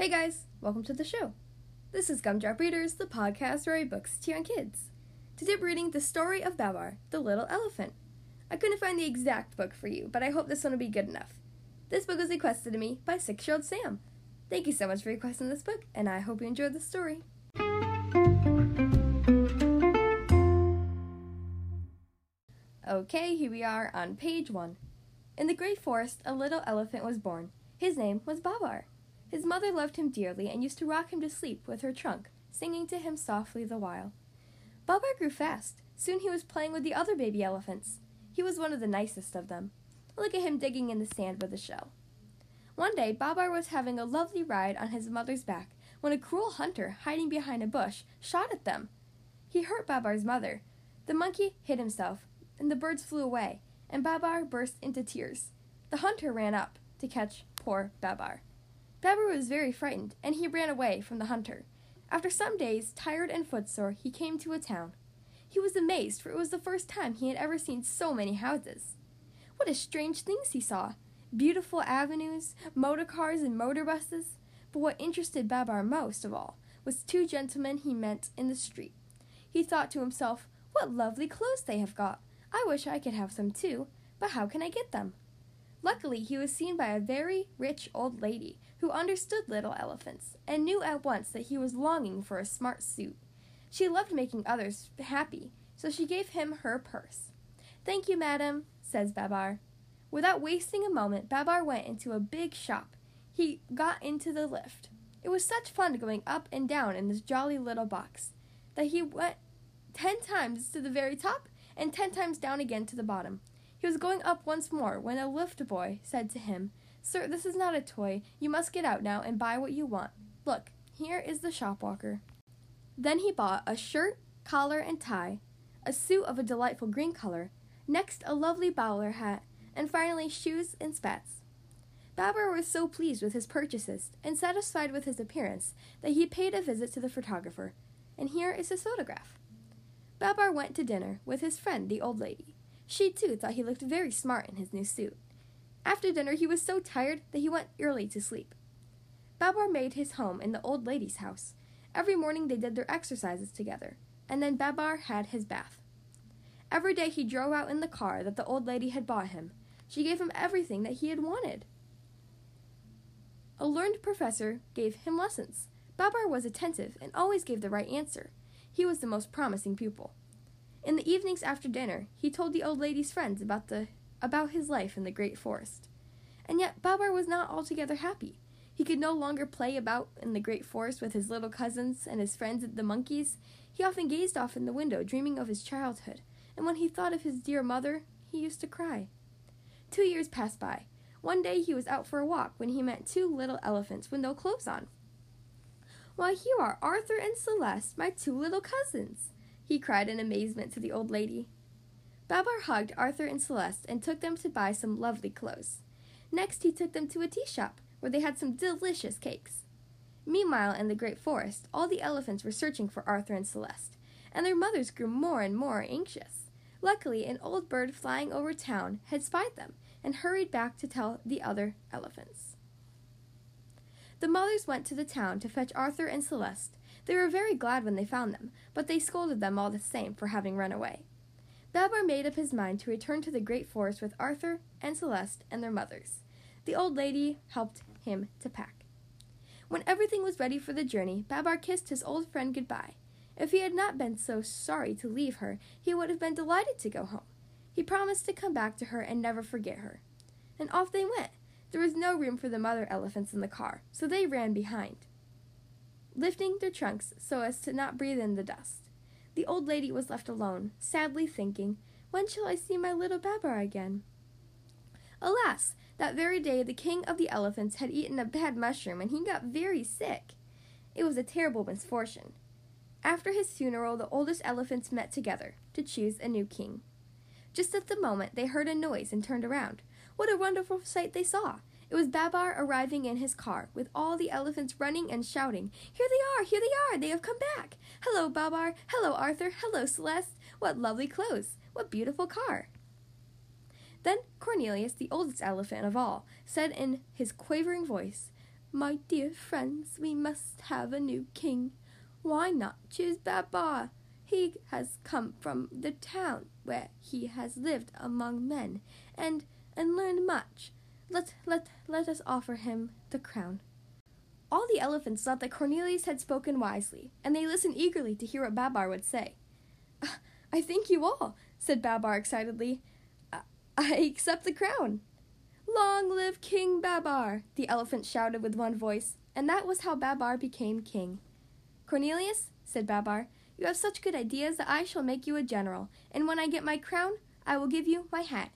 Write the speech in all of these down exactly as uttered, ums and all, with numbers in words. Hey guys, welcome to the show. This is Gumdrop Readers, the podcast where I read books to young kids. Today I'm reading The Story of Babar, the Little Elephant. I couldn't find the exact book for you, but I hope this one will be good enough. This book was requested to me by six-year-old Sam. Thank you so much for requesting this book, and I hope you enjoyed the story. Okay, here we are on page one. In the great forest, a little elephant was born. His name was Babar. His mother loved him dearly and used to rock him to sleep with her trunk, singing to him softly the while. Babar grew fast. Soon he was playing with the other baby elephants. He was one of the nicest of them. Look at him digging in the sand with a shell. One day, Babar was having a lovely ride on his mother's back when a cruel hunter, hiding behind a bush, shot at them. He hurt Babar's mother. The monkey hit himself, and the birds flew away, and Babar burst into tears. The hunter ran up to catch poor Babar. Babar was very frightened, and he ran away from the hunter. After some days, tired and footsore, he came to a town. He was amazed, for it was the first time he had ever seen so many houses. What a strange things he saw! Beautiful avenues, motor cars, and motor buses. But what interested Babar most of all was two gentlemen he met in the street. He thought to himself, "What lovely clothes they have got! I wish I could have some too, but how can I get them?" Luckily, he was seen by a very rich old lady who understood little elephants and knew at once that he was longing for a smart suit. She loved making others happy, so she gave him her purse. "Thank you, madam," says Babar. Without wasting a moment, Babar went into a big shop. He got into the lift. It was such fun going up and down in this jolly little box that he went ten times to the very top and ten times down again to the bottom. He was going up once more when a lift boy said to him, "Sir, this is not a toy. You must get out now and buy what you want. Look, here is the shop walker." Then he bought a shirt, collar, and tie, a suit of a delightful green color, next a lovely bowler hat, and finally shoes and spats. Babar was so pleased with his purchases and satisfied with his appearance that he paid a visit to the photographer, and here is his photograph. Babar went to dinner with his friend, the old lady. She, too, thought he looked very smart in his new suit. After dinner, he was so tired that he went early to sleep. Babar made his home in the old lady's house. Every morning they did their exercises together, and then Babar had his bath. Every day he drove out in the car that the old lady had bought him. She gave him everything that he had wanted. A learned professor gave him lessons. Babar was attentive and always gave the right answer. He was the most promising pupil. In the evenings after dinner, he told the old lady's friends about the about his life in the great forest. And yet Babar was not altogether happy. He could no longer play about in the great forest with his little cousins and his friends the monkeys. He often gazed off in the window, dreaming of his childhood, and when he thought of his dear mother, he used to cry. Two years passed by. One day he was out for a walk when he met two little elephants with no clothes on. "Why, here are Arthur and Celeste, my two little cousins!" he cried in amazement to the old lady. Babar hugged Arthur and Celeste and took them to buy some lovely clothes. Next, he took them to a tea shop, where they had some delicious cakes. Meanwhile, in the great forest, all the elephants were searching for Arthur and Celeste, and their mothers grew more and more anxious. Luckily, an old bird flying over town had spied them and hurried back to tell the other elephants. The mothers went to the town to fetch Arthur and Celeste. They were very glad when they found them, but they scolded them all the same for having run away. Babar made up his mind to return to the great forest with Arthur and Celeste and their mothers. The old lady helped him to pack. When everything was ready for the journey, Babar kissed his old friend goodbye. If he had not been so sorry to leave her, he would have been delighted to go home. He promised to come back to her and never forget her. And off they went. There was no room for the mother elephants in the car, so they ran behind, lifting their trunks so as to not breathe in the dust. The old lady was left alone, sadly thinking, "When shall I see my little Babar again?" Alas, that very day the king of the elephants had eaten a bad mushroom and he got very sick. It was a terrible misfortune. After his funeral, the oldest elephants met together to choose a new king. Just at the moment, they heard a noise and turned around. What a wonderful sight they saw! It was Babar arriving in his car, with all the elephants running and shouting, "Here they are! Here they are! They have come back! Hello, Babar! Hello, Arthur! Hello, Celeste! What lovely clothes! What beautiful car!" Then Cornelius, the oldest elephant of all, said in his quavering voice, My dear friends, we must have a new king. Why not choose Babar? He has come from the town where he has lived among men and, and learned much. Let, let, let us offer him the crown." All the elephants thought that Cornelius had spoken wisely, and they listened eagerly to hear what Babar would say. "I thank you all," said Babar excitedly. I, I accept the crown." "Long live King Babar," the elephants shouted with one voice, and that was how Babar became king. "Cornelius," said Babar, "you have such good ideas that I shall make you a general, and when I get my crown, I will give you my hat.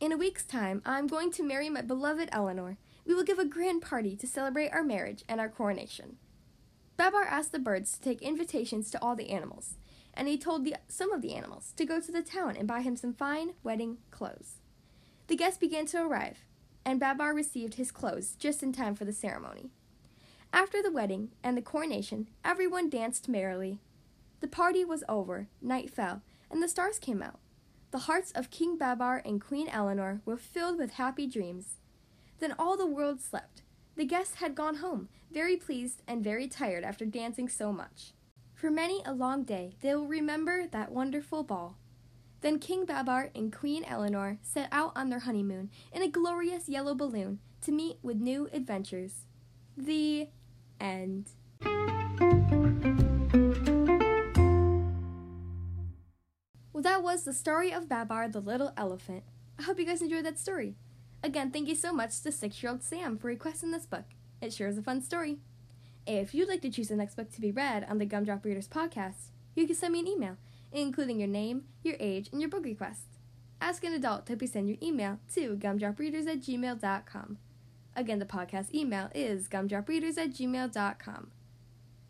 In a week's time, I am going to marry my beloved Eleanor. We will give a grand party to celebrate our marriage and our coronation." Babar asked the birds to take invitations to all the animals, and he told the, some of the animals to go to the town and buy him some fine wedding clothes. The guests began to arrive, and Babar received his clothes just in time for the ceremony. After the wedding and the coronation, everyone danced merrily. The party was over, night fell, and the stars came out. The hearts of King Babar and Queen Eleanor were filled with happy dreams. Then all the world slept. The guests had gone home, very pleased and very tired after dancing so much. For many a long day, they will remember that wonderful ball. Then King Babar and Queen Eleanor set out on their honeymoon in a glorious yellow balloon to meet with new adventures. The end. Well, that was the story of Babar the Little Elephant. I hope you guys enjoyed that story. Again, thank you so much to six-year-old Sam for requesting this book. It sure is a fun story. If you'd like to choose the next book to be read on the Gumdrop Readers podcast, you can send me an email, including your name, your age, and your book request. Ask an adult to help you send your email to gumdrop readers at gmail dot com. Again, the podcast email is gumdrop readers at gmail dot com.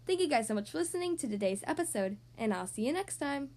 Thank you guys so much for listening to today's episode, and I'll see you next time.